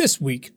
This week,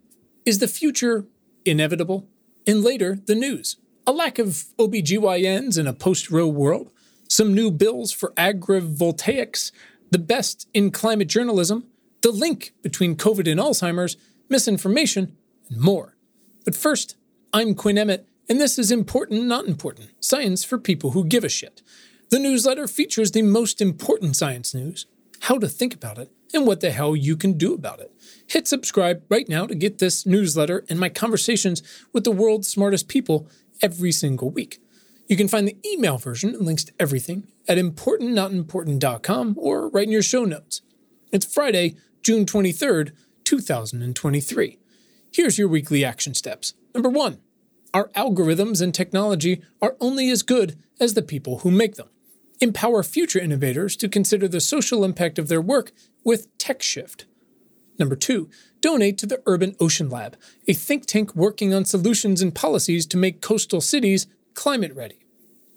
is the future inevitable? And later, the news. A lack of OB-GYNs in a post-Roe world. Some new bills for agrivoltaics. The best in climate journalism. The link between COVID and Alzheimer's. Misinformation, and more. But first, I'm Quinn Emmett, and this is Important, Not Important, science for people who give a shit. The newsletter features the most important science news, how to think about it, and what the hell you can do about it. Hit subscribe right now to get this newsletter and my conversations with the world's smartest people every single week. You can find the email version and links to everything at ImportantNotImportant.com or right in your show notes. It's Friday, June 23rd, 2023. Here's your weekly action steps. Number 1, our algorithms and technology are only as good as the people who make them. Empower future innovators to consider the social impact of their work with Tech Shift. Number 2, donate to the Urban Ocean Lab, a think tank working on solutions and policies to make coastal cities climate ready.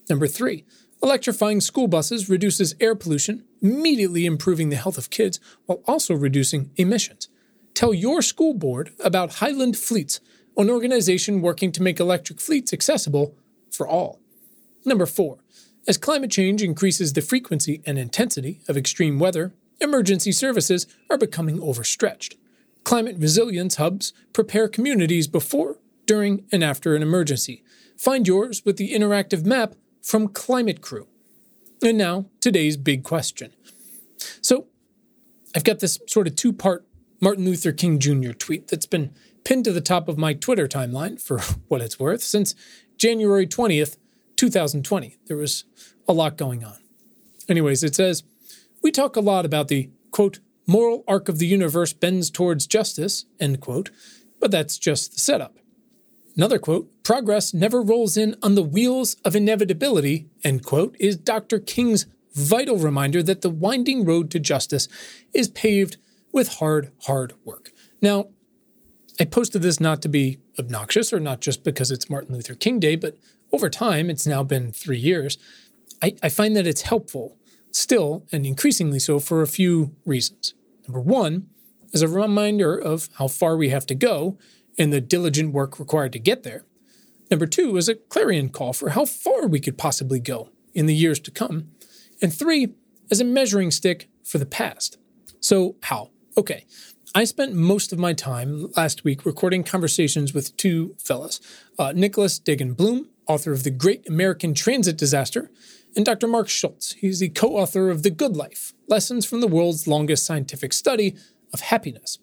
Number 3, electrifying school buses reduces air pollution, immediately improving the health of kids while also reducing emissions. Tell your school board about Highland Fleets, an organization working to make electric fleets accessible for all. Number 4, as climate change increases the frequency and intensity of extreme weather, emergency services are becoming overstretched. Climate Resilience Hubs prepare communities before, during, and after an emergency. Find yours with the interactive map from Climate Crew. And now, today's big question. So, I've got this sort of two-part Martin Luther King Jr. tweet that's been pinned to the top of my Twitter timeline, for what it's worth, since January 20th, 2020. There was a lot going on. Anyways, it says, "We talk a lot about the, quote, moral arc of the universe bends towards justice, end quote, but that's just the setup." Another quote, "Progress never rolls in on the wheels of inevitability," end quote, is Dr. King's vital reminder that the winding road to justice is paved with hard, hard work. Now, I posted this not to be obnoxious or not just because it's Martin Luther King Day, but over time, it's now been 3 years, I find that it's helpful still and increasingly so for a few reasons. Number 1, as a reminder of how far we have to go and the diligent work required to get there. Number 2, is a clarion call for how far we could possibly go in the years to come. And 3, as a measuring stick for the past. So how? Okay, I spent most of my time last week recording conversations with two fellas, Nicholas Dagenblum Bloom, author of The Great American Transit Disaster, and Dr. Mark Schultz. He's the co-author of The Good Life, Lessons from the World's Longest Scientific Study of Happiness.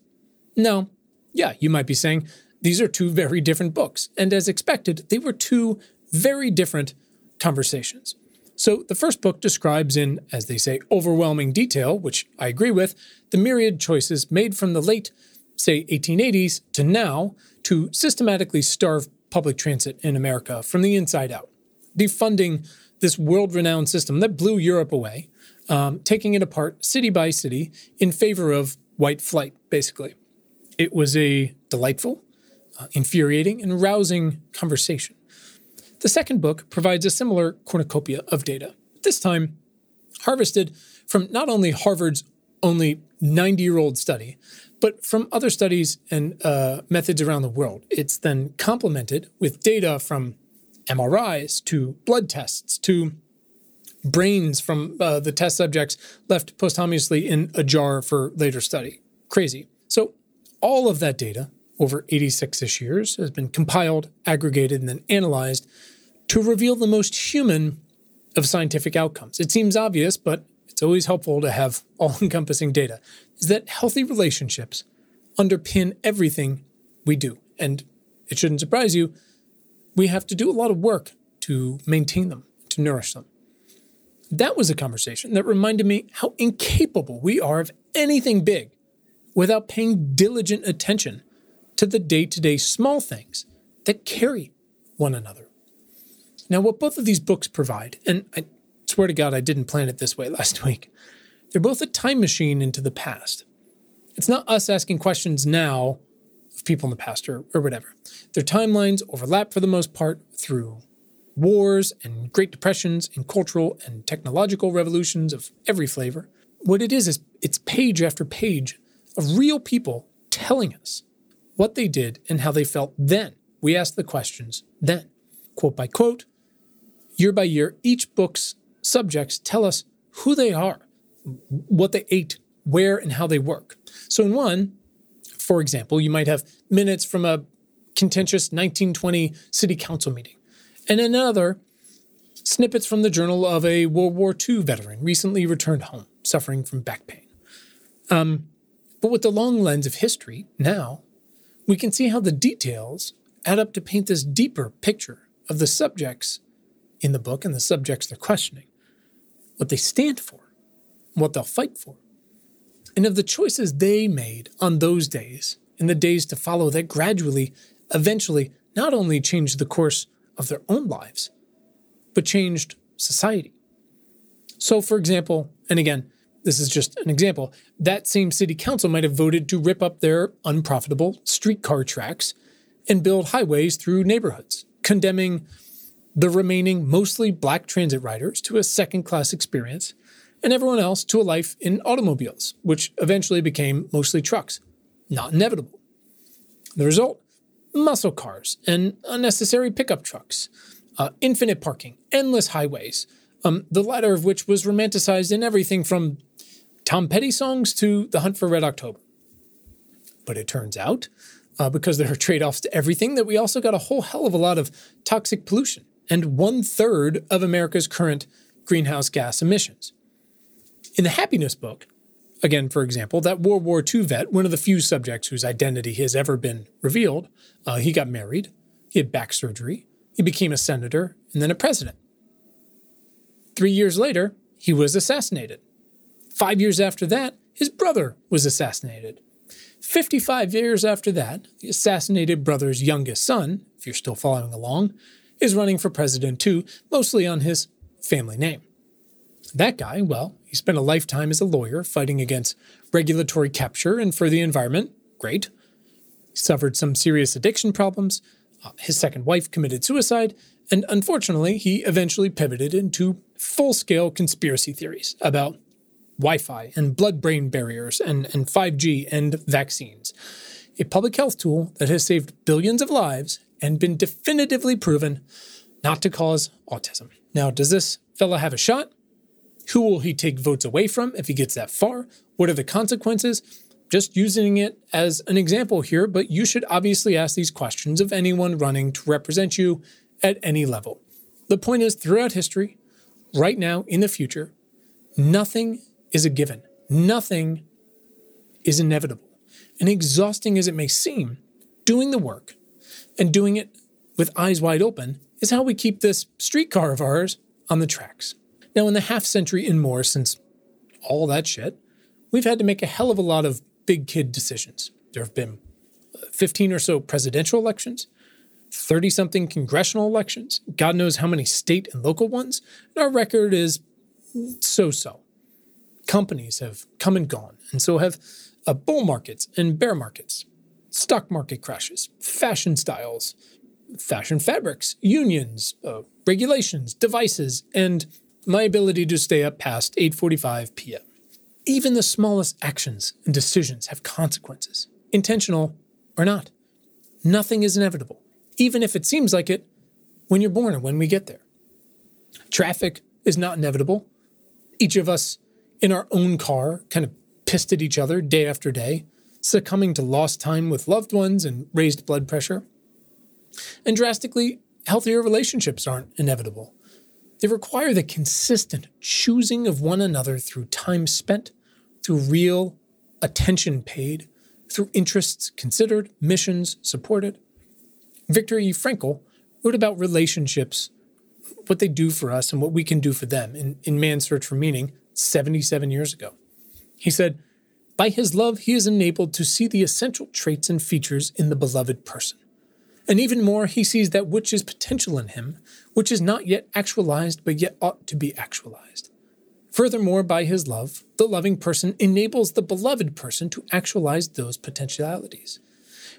Now, yeah, you might be saying, these are two very different books, and as expected, they were two very different conversations. So the first book describes in, as they say, overwhelming detail, which I agree with, the myriad choices made from the late, say, 1880s to now to systematically starve public transit in America from the inside out, defunding this world-renowned system that blew Europe away, taking it apart city by city in favor of white flight, basically. It was a delightful, infuriating, and rousing conversation. The second book provides a similar cornucopia of data, this time harvested from not only Harvard's only 90-year-old study, but from other studies and methods around the world. It's then complemented with data from MRIs to blood tests to brains from the test subjects left posthumously in a jar for later study. Crazy. So all of that data, over 86-ish years, has been compiled, aggregated, and then analyzed to reveal the most human of scientific outcomes. It seems obvious, but it's always helpful to have all-encompassing data, is that healthy relationships underpin everything we do. And it shouldn't surprise you, we have to do a lot of work to maintain them, to nourish them. That was a conversation that reminded me how incapable we are of anything big without paying diligent attention to the day-to-day small things that carry one another. Now, what both of these books provide, and I swear to God I didn't plan it this way last week, they're both a time machine into the past. It's not us asking questions now of people in the past or whatever. Their timelines overlap for the most part through wars and Great Depressions and cultural and technological revolutions of every flavor. What it is it's page after page of real people telling us what they did, and how they felt then. We asked the questions then. Quote by quote, year by year, each book's subjects tell us who they are, what they ate, where, and how they work. So in one, for example, you might have minutes from a contentious 1920 city council meeting. And in another, snippets from the journal of a World War II veteran recently returned home, suffering from back pain. But with the long lens of history now, we can see how the details add up to paint this deeper picture of the subjects in the book and the subjects they're questioning, what they stand for, what they'll fight for, and of the choices they made on those days and the days to follow that gradually, eventually, not only changed the course of their own lives, but changed society. So, for example, and again, this is just an example, that same city council might have voted to rip up their unprofitable streetcar tracks and build highways through neighborhoods, condemning the remaining mostly black transit riders to a second-class experience and everyone else to a life in automobiles, which eventually became mostly trucks. Not inevitable. The result? Muscle cars and unnecessary pickup trucks, infinite parking, endless highways, the latter of which was romanticized in everything from Tom Petty songs to The Hunt for Red October. But it turns out, because there are trade-offs to everything, that we also got a whole hell of a lot of toxic pollution and 1/3 of America's current greenhouse gas emissions. In the happiness book, again, for example, that World War II vet, one of the few subjects whose identity has ever been revealed, he got married, he had back surgery, he became a senator, and then a president. 3 years later, he was assassinated. 5 years after that, his brother was assassinated. 55 years after that, the assassinated brother's youngest son, if you're still following along, is running for president too, mostly on his family name. That guy, well, he spent a lifetime as a lawyer fighting against regulatory capture and for the environment. Great. He suffered some serious addiction problems. His second wife committed suicide. And unfortunately, he eventually pivoted into full-scale conspiracy theories about Wi-Fi and blood-brain barriers and 5G and vaccines. A public health tool that has saved billions of lives and been definitively proven not to cause autism. Now, does this fella have a shot? Who will he take votes away from if he gets that far? What are the consequences? Just using it as an example here, but you should obviously ask these questions of anyone running to represent you at any level. The point is, throughout history, right now, in the future, nothing is a given. Nothing is inevitable. And exhausting as it may seem, doing the work and doing it with eyes wide open is how we keep this streetcar of ours on the tracks. Now, in the half century and more since all that shit, we've had to make a hell of a lot of big kid decisions. There have been 15 or so presidential elections, 30-something congressional elections, God knows how many state and local ones, and our record is so-so. Companies have come and gone, and so have bull markets and bear markets, stock market crashes, fashion styles, fashion fabrics, unions, regulations, devices, and my ability to stay up past 8:45 p.m. Even the smallest actions and decisions have consequences, intentional or not. Nothing is inevitable, even if it seems like it when you're born or when we get there. Traffic is not inevitable. Each of us in our own car kind of pissed at each other day after day, succumbing to lost time with loved ones and raised blood pressure. And drastically, healthier relationships aren't inevitable. They require the consistent choosing of one another through time spent, through real attention paid, through interests considered, missions supported. Viktor E. Frankl wrote about relationships, what they do for us and what we can do for them in Man's Search for Meaning 77 years ago. He said, "By his love, he is enabled to see the essential traits and features in the beloved person. And even more, he sees that which is potential in him, which is not yet actualized, but yet ought to be actualized. Furthermore, by his love, the loving person enables the beloved person to actualize those potentialities.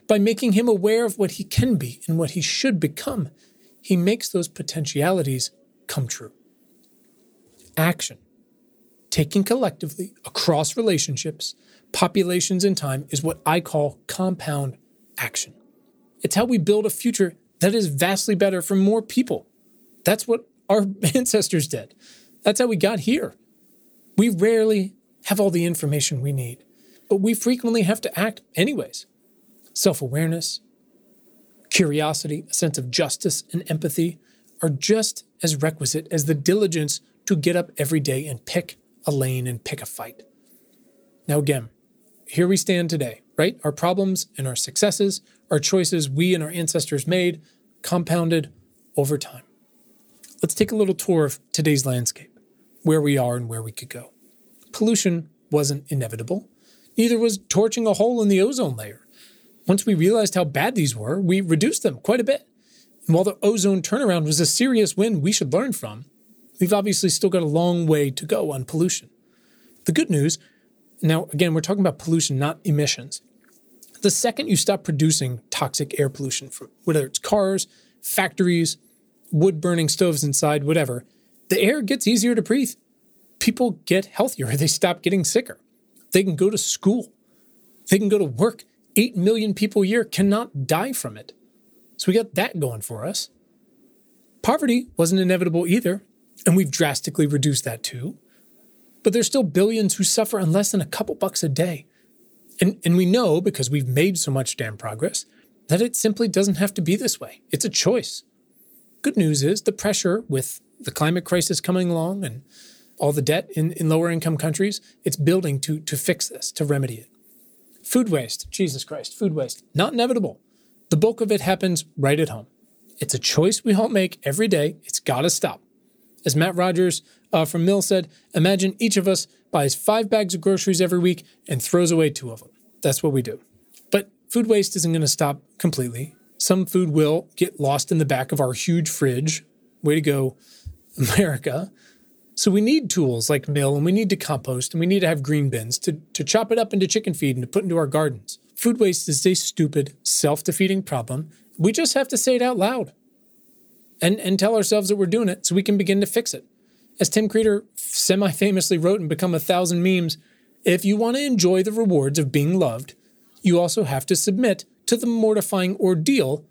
By making him aware of what he can be and what he should become, he makes those potentialities come true." Action, taken collectively across relationships, populations, and time, is what I call compound action. It's how we build a future that is vastly better for more people. That's what our ancestors did. That's how we got here. We rarely have all the information we need, but we frequently have to act anyways. Self-awareness, curiosity, a sense of justice, and empathy are just as requisite as the diligence to get up every day and pick a lane and pick a fight. Now again, here we stand today, right? Our problems and our successes, our choices we and our ancestors made, compounded over time. Let's take a little tour of today's landscape, where we are and where we could go. Pollution wasn't inevitable. Neither was torching a hole in the ozone layer. Once we realized how bad these were, we reduced them quite a bit. And while the ozone turnaround was a serious win we should learn from, we've obviously still got a long way to go on pollution. The good news, now again, we're talking about pollution, not emissions. The second you stop producing toxic air pollution, from whether it's cars, factories, wood-burning stoves inside, whatever, the air gets easier to breathe. People get healthier. They stop getting sicker. They can go to school. They can go to work. 8 million people a year cannot die from it. So we got that going for us. Poverty wasn't inevitable either, and we've drastically reduced that too. But there's still billions who suffer on less than a couple bucks a day. And we know, because we've made so much damn progress, that it simply doesn't have to be this way. It's a choice. Good news is the pressure with the climate crisis coming along and all the debt in lower income countries, it's building to fix this, to remedy it. Food waste, Jesus Christ, food waste, not inevitable. The bulk of it happens right at home. It's a choice we all make every day. It's got to stop. As Matt Rogers from Mill said, imagine each of us buys 5 bags of groceries every week and throws away 2 of them. That's what we do. But food waste isn't going to stop completely. Some food will get lost in the back of our huge fridge. Way to go, America. So we need tools like Mill, and we need to compost, and we need to have green bins to chop it up into chicken feed and to put into our gardens. Food waste is a stupid, self-defeating problem. We just have to say it out loud and tell ourselves that we're doing it so we can begin to fix it. As Tim Kreider semi-famously wrote and become 1,000 memes, if you want to enjoy the rewards of being loved, you also have to submit to the mortifying ordeal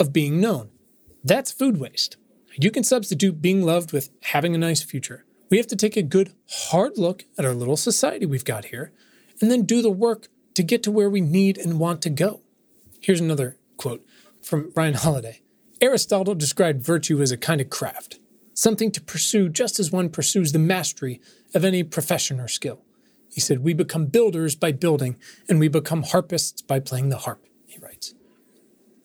of being known. That's food waste. You can substitute being loved with having a nice future. We have to take a good, hard look at our little society we've got here and then do the work to get to where we need and want to go. Here's another quote from Ryan Holiday. Aristotle described virtue as a kind of craft, something to pursue just as one pursues the mastery of any profession or skill. He said, we become builders by building, and we become harpists by playing the harp, he writes.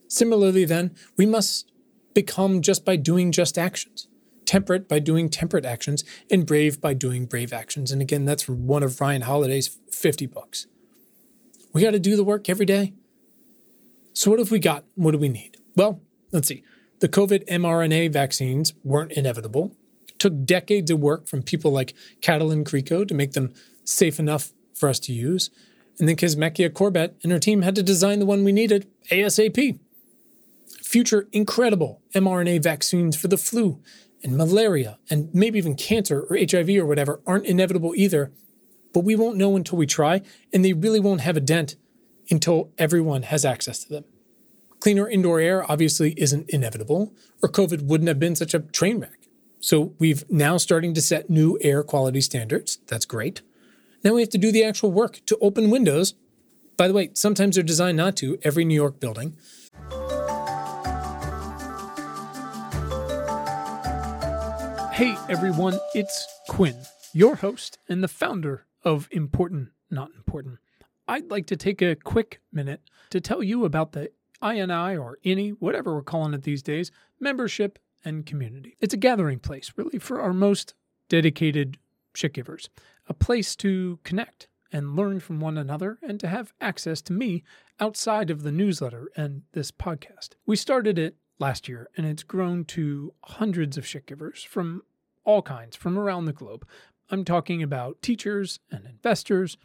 Similarly, then, we must become just by doing just actions, temperate by doing temperate actions, and brave by doing brave actions. And again, that's from one of Ryan Holiday's 50 books. We got to do the work every day. So what have we got? What do we need? Well, let's see. The COVID mRNA vaccines weren't inevitable. It took decades of work from people like Katalin Karikó to make them safe enough for us to use. And then Kizzmekia Corbett and her team had to design the one we needed ASAP. Future incredible mRNA vaccines for the flu and malaria and maybe even cancer or HIV or whatever aren't inevitable either, but we won't know until we try, and they really won't have a dent until everyone has access to them. Cleaner indoor air obviously isn't inevitable, or COVID wouldn't have been such a train wreck. So we've now starting to set new air quality standards. That's great. Now we have to do the actual work to open windows. By the way, sometimes they're designed not to, every New York building. Hey everyone, it's Quinn, your host and the founder of Important Not Important. I'd like to take a quick minute to tell you about the INI or INI, whatever we're calling it these days, membership and community. It's a gathering place, really, for our most dedicated shit givers, a place to connect and learn from one another and to have access to me outside of the newsletter and this podcast. We started it last year, and it's grown to hundreds of shit givers from all kinds, from around the globe. I'm talking about teachers and investors,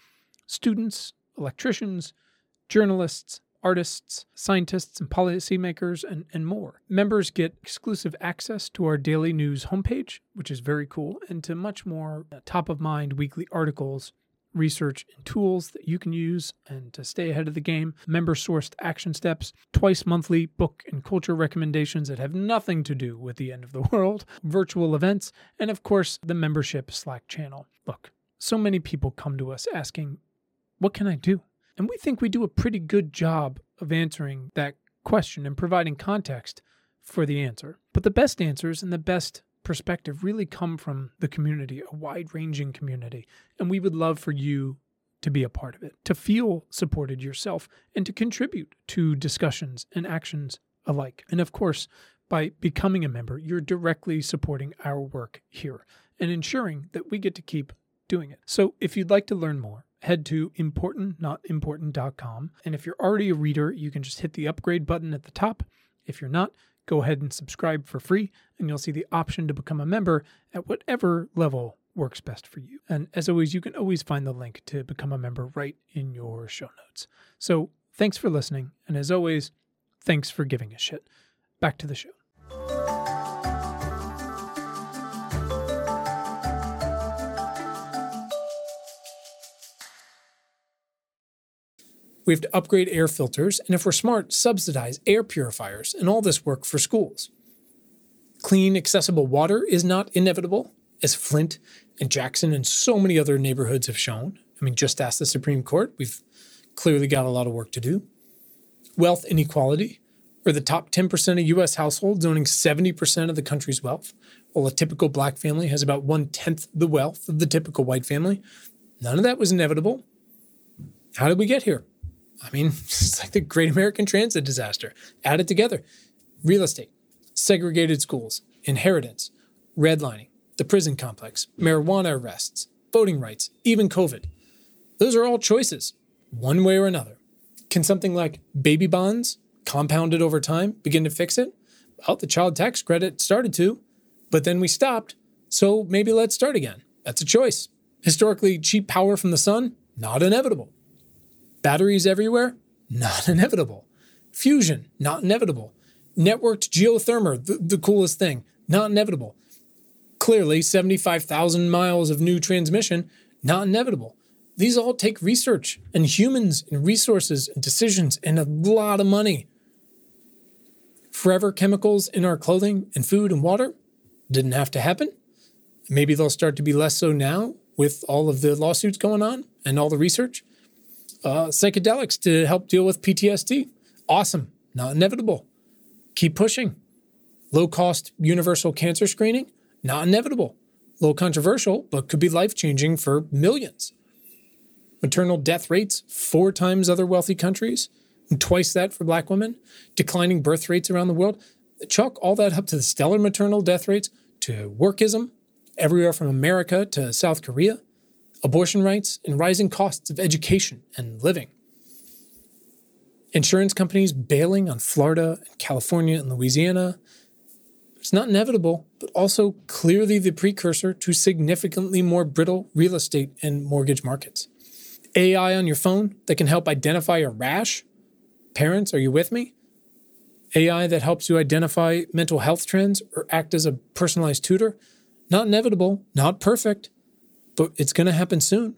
students, electricians, journalists, artists, scientists, and policymakers, and more. Members get exclusive access to our daily news homepage, which is very cool, and to much more top-of-mind weekly articles, research and tools that you can use and to stay ahead of the game, member-sourced action steps, twice monthly book and culture recommendations that have nothing to do with the end of the world, virtual events, and of course, the membership Slack channel. Look, so many people come to us asking, what can I do? And we think we do a pretty good job of answering that question and providing context for the answer. But the best answers and the best perspective really come from the community, a wide-ranging community, and we would love for you to be a part of it, to feel supported yourself, and to contribute to discussions and actions alike. And of course, by becoming a member, you're directly supporting our work here and ensuring that we get to keep doing it. So if you'd like to learn more, head to ImportantNotImportant.com, and if you're already a reader, you can just hit the upgrade button at the top. If you're not, go ahead and subscribe for free, and you'll see the option to become a member at whatever level works best for you. And as always, you can always find the link to become a member right in your show notes. So thanks for listening, and as always, thanks for giving a shit. Back to the show. We have to upgrade air filters, and if we're smart, subsidize air purifiers and all this work for schools. Clean, accessible water is not inevitable, as Flint and Jackson and so many other neighborhoods have shown. I mean, just ask the Supreme Court. We've clearly got a lot of work to do. Wealth inequality, or the top 10% of U.S. households owning 70% of the country's wealth, while a typical black family has about 1/10 the wealth of the typical white family. None of that was inevitable. How did we get here? I mean, it's like the Great American Transit Disaster. Add it together. Real estate, segregated schools, inheritance, redlining, the prison complex, marijuana arrests, voting rights, even COVID. Those are all choices, one way or another. Can something like baby bonds, compounded over time, begin to fix it? Well, the child tax credit started to, but then we stopped, so maybe let's start again. That's a choice. Historically, cheap power from the sun, not inevitable. Batteries everywhere? Not inevitable. Fusion? Not inevitable. Networked geothermal, the coolest thing, not inevitable. Clearly, 75,000 miles of new transmission, not inevitable. These all take research and humans and resources and decisions and a lot of money. Forever chemicals in our clothing and food and water didn't have to happen. Maybe they'll start to be less so now with all of the lawsuits going on and all the research. Psychedelics to help deal with PTSD. Awesome. Not inevitable. Keep pushing. Low-cost universal cancer screening. Not inevitable. Low controversial, but could be life-changing for millions. Maternal death rates 4 times other wealthy countries, and twice that for black women. Declining birth rates around the world. Chalk all that up to the stellar maternal death rates, to workism, everywhere from America to South Korea. Abortion rights, and rising costs of education and living. Insurance companies bailing on Florida, and California, and Louisiana. It's not inevitable, but also clearly the precursor to significantly more brittle real estate and mortgage markets. AI on your phone that can help identify a rash. Parents, are you with me? AI that helps you identify mental health trends or act as a personalized tutor. Not inevitable, not perfect. But it's going to happen soon.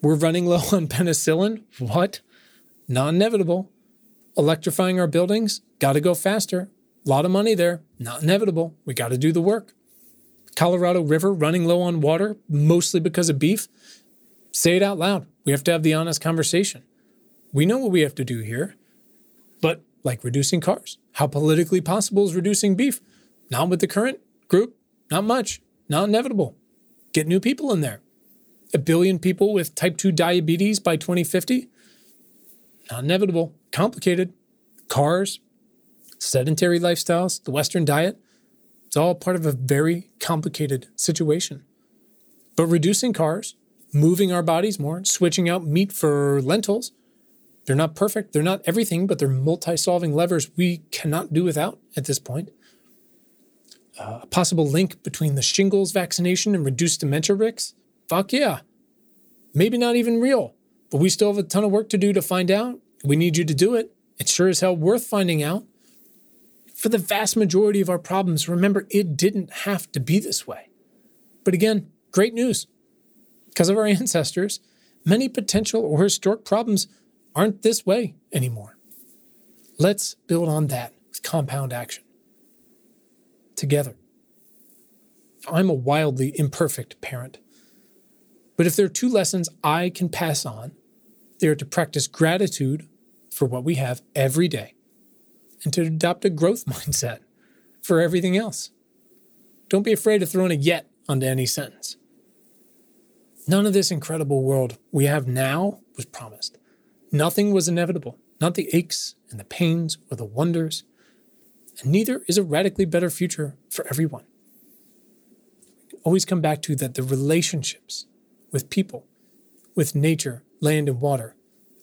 We're running low on penicillin. What? Not inevitable. Electrifying our buildings. Got to go faster. A lot of money there. Not inevitable. We got to do the work. Colorado River running low on water, mostly because of beef. Say it out loud. We have to have the honest conversation. We know what we have to do here. But like reducing cars. How politically possible is reducing beef? Not with the current group. Not much. Not inevitable. Get new people in there. 1 billion people with type 2 diabetes by 2050? Not inevitable. Complicated. Cars, sedentary lifestyles, the Western diet. It's all part of a very complicated situation. But reducing cars, moving our bodies more, switching out meat for lentils, they're not perfect. They're not everything, but they're multi-solving levers we cannot do without at this point. A possible link between the shingles vaccination and reduced dementia risks? Fuck yeah. Maybe not even real, but we still have a ton of work to do to find out. We need you to do it. It's sure as hell worth finding out. For the vast majority of our problems, remember, it didn't have to be this way. But again, great news. because of our ancestors, many potential or historic problems aren't this way anymore. Let's build on that with compound action. Together. I'm a wildly imperfect parent. But if there are two lessons I can pass on, they are to practice gratitude for what we have every day and to adopt a growth mindset for everything else. Don't be afraid to throw in a yet onto any sentence. None of this incredible world we have now was promised. Nothing was inevitable, not the aches and the pains or the wonders. And neither is a radically better future for everyone. Always come back to that the relationships with people, with nature, land, and water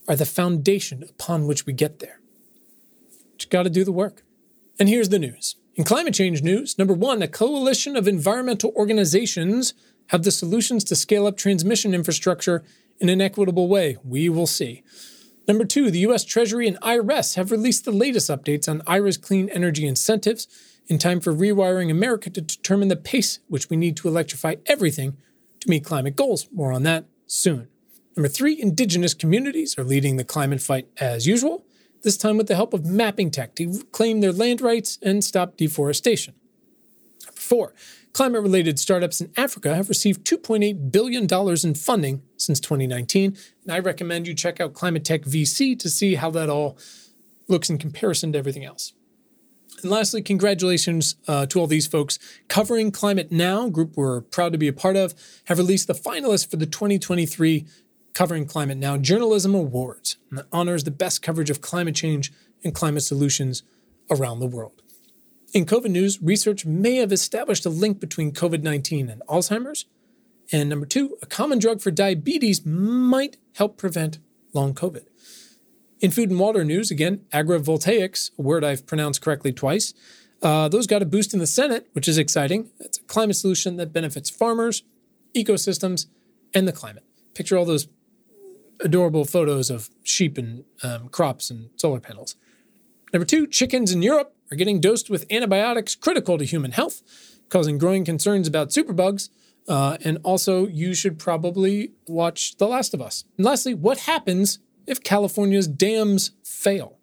are the foundation upon which we get there. Just got to do the work. And here's the news. In climate change news, number one, a coalition of environmental organizations have the solutions to scale up transmission infrastructure in an equitable way. We will see. Number two, the U.S. Treasury and IRS have released the latest updates on IRA's clean energy incentives in time for Rewiring America to determine the pace at which we need to electrify everything to meet climate goals. More on that soon. Number three, indigenous communities are leading the climate fight as usual, this time with the help of mapping tech to reclaim their land rights and stop deforestation. Number four, climate-related startups in Africa have received $2.8 billion in funding since 2019, and I recommend you check out Climate Tech VC to see how that all looks in comparison to everything else. And lastly, congratulations to all these folks. Covering Climate Now, group we're proud to be a part of, have released the finalists for the 2023 Covering Climate Now Journalism Awards, and that honors the best coverage of climate change and climate solutions around the world. In COVID news, research may have established a link between COVID-19 and Alzheimer's. And number two, a common drug for diabetes might help prevent long COVID. In food and water news, again, agrivoltaics, a word I've pronounced correctly twice, those got a boost in the Senate, which is exciting. It's a climate solution that benefits farmers, ecosystems, and the climate. Picture all those adorable photos of sheep and crops and solar panels. Number two, chickens in Europe are getting dosed with antibiotics critical to human health, causing growing concerns about superbugs. And also, you should probably watch The Last of Us. And lastly, what happens if California's dams fail?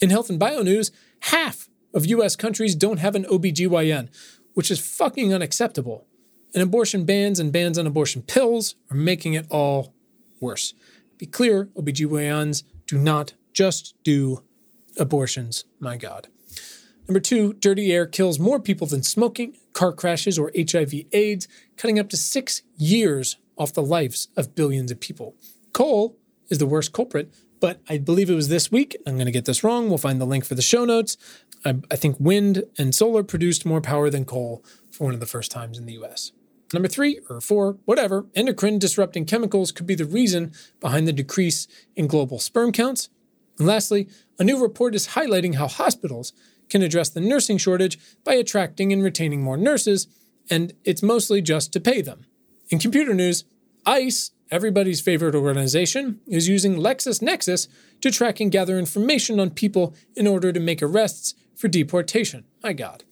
In health and bio news, half of U.S. countries don't have an OB-GYN, which is fucking unacceptable. And abortion bans and bans on abortion pills are making it all worse. Be clear, OB-GYNs do not just do abortions, my God. Number two, dirty air kills more people than smoking, car crashes, or HIV/AIDS, cutting up to 6 years off the lives of billions of people. Coal is the worst culprit, but I believe it was this week. I'm going to get this wrong. We'll find the link for the show notes. I think wind and solar produced more power than coal for one of the first times in the U.S. Number three, or four, whatever, endocrine-disrupting chemicals could be the reason behind the decrease in global sperm counts. And lastly, a new report is highlighting how hospitals can address the nursing shortage by attracting and retaining more nurses, and it's mostly just to pay them. In computer news, ICE, everybody's favorite organization, is using LexisNexis to track and gather information on people in order to make arrests for deportation. My God.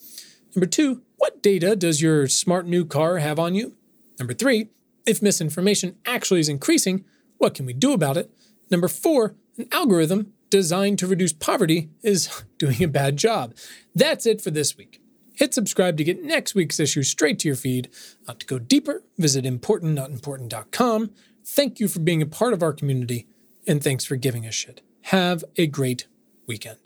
Number two, what data does your smart new car have on you? Number three, if misinformation actually is increasing, what can we do about it? Number four, an algorithm designed to reduce poverty is doing a bad job. That's it for this week. Hit subscribe to get next week's issue straight to your feed. To go deeper, visit ImportantNotImportant.com. Thank you for being a part of our community, and thanks for giving a shit. Have a great weekend.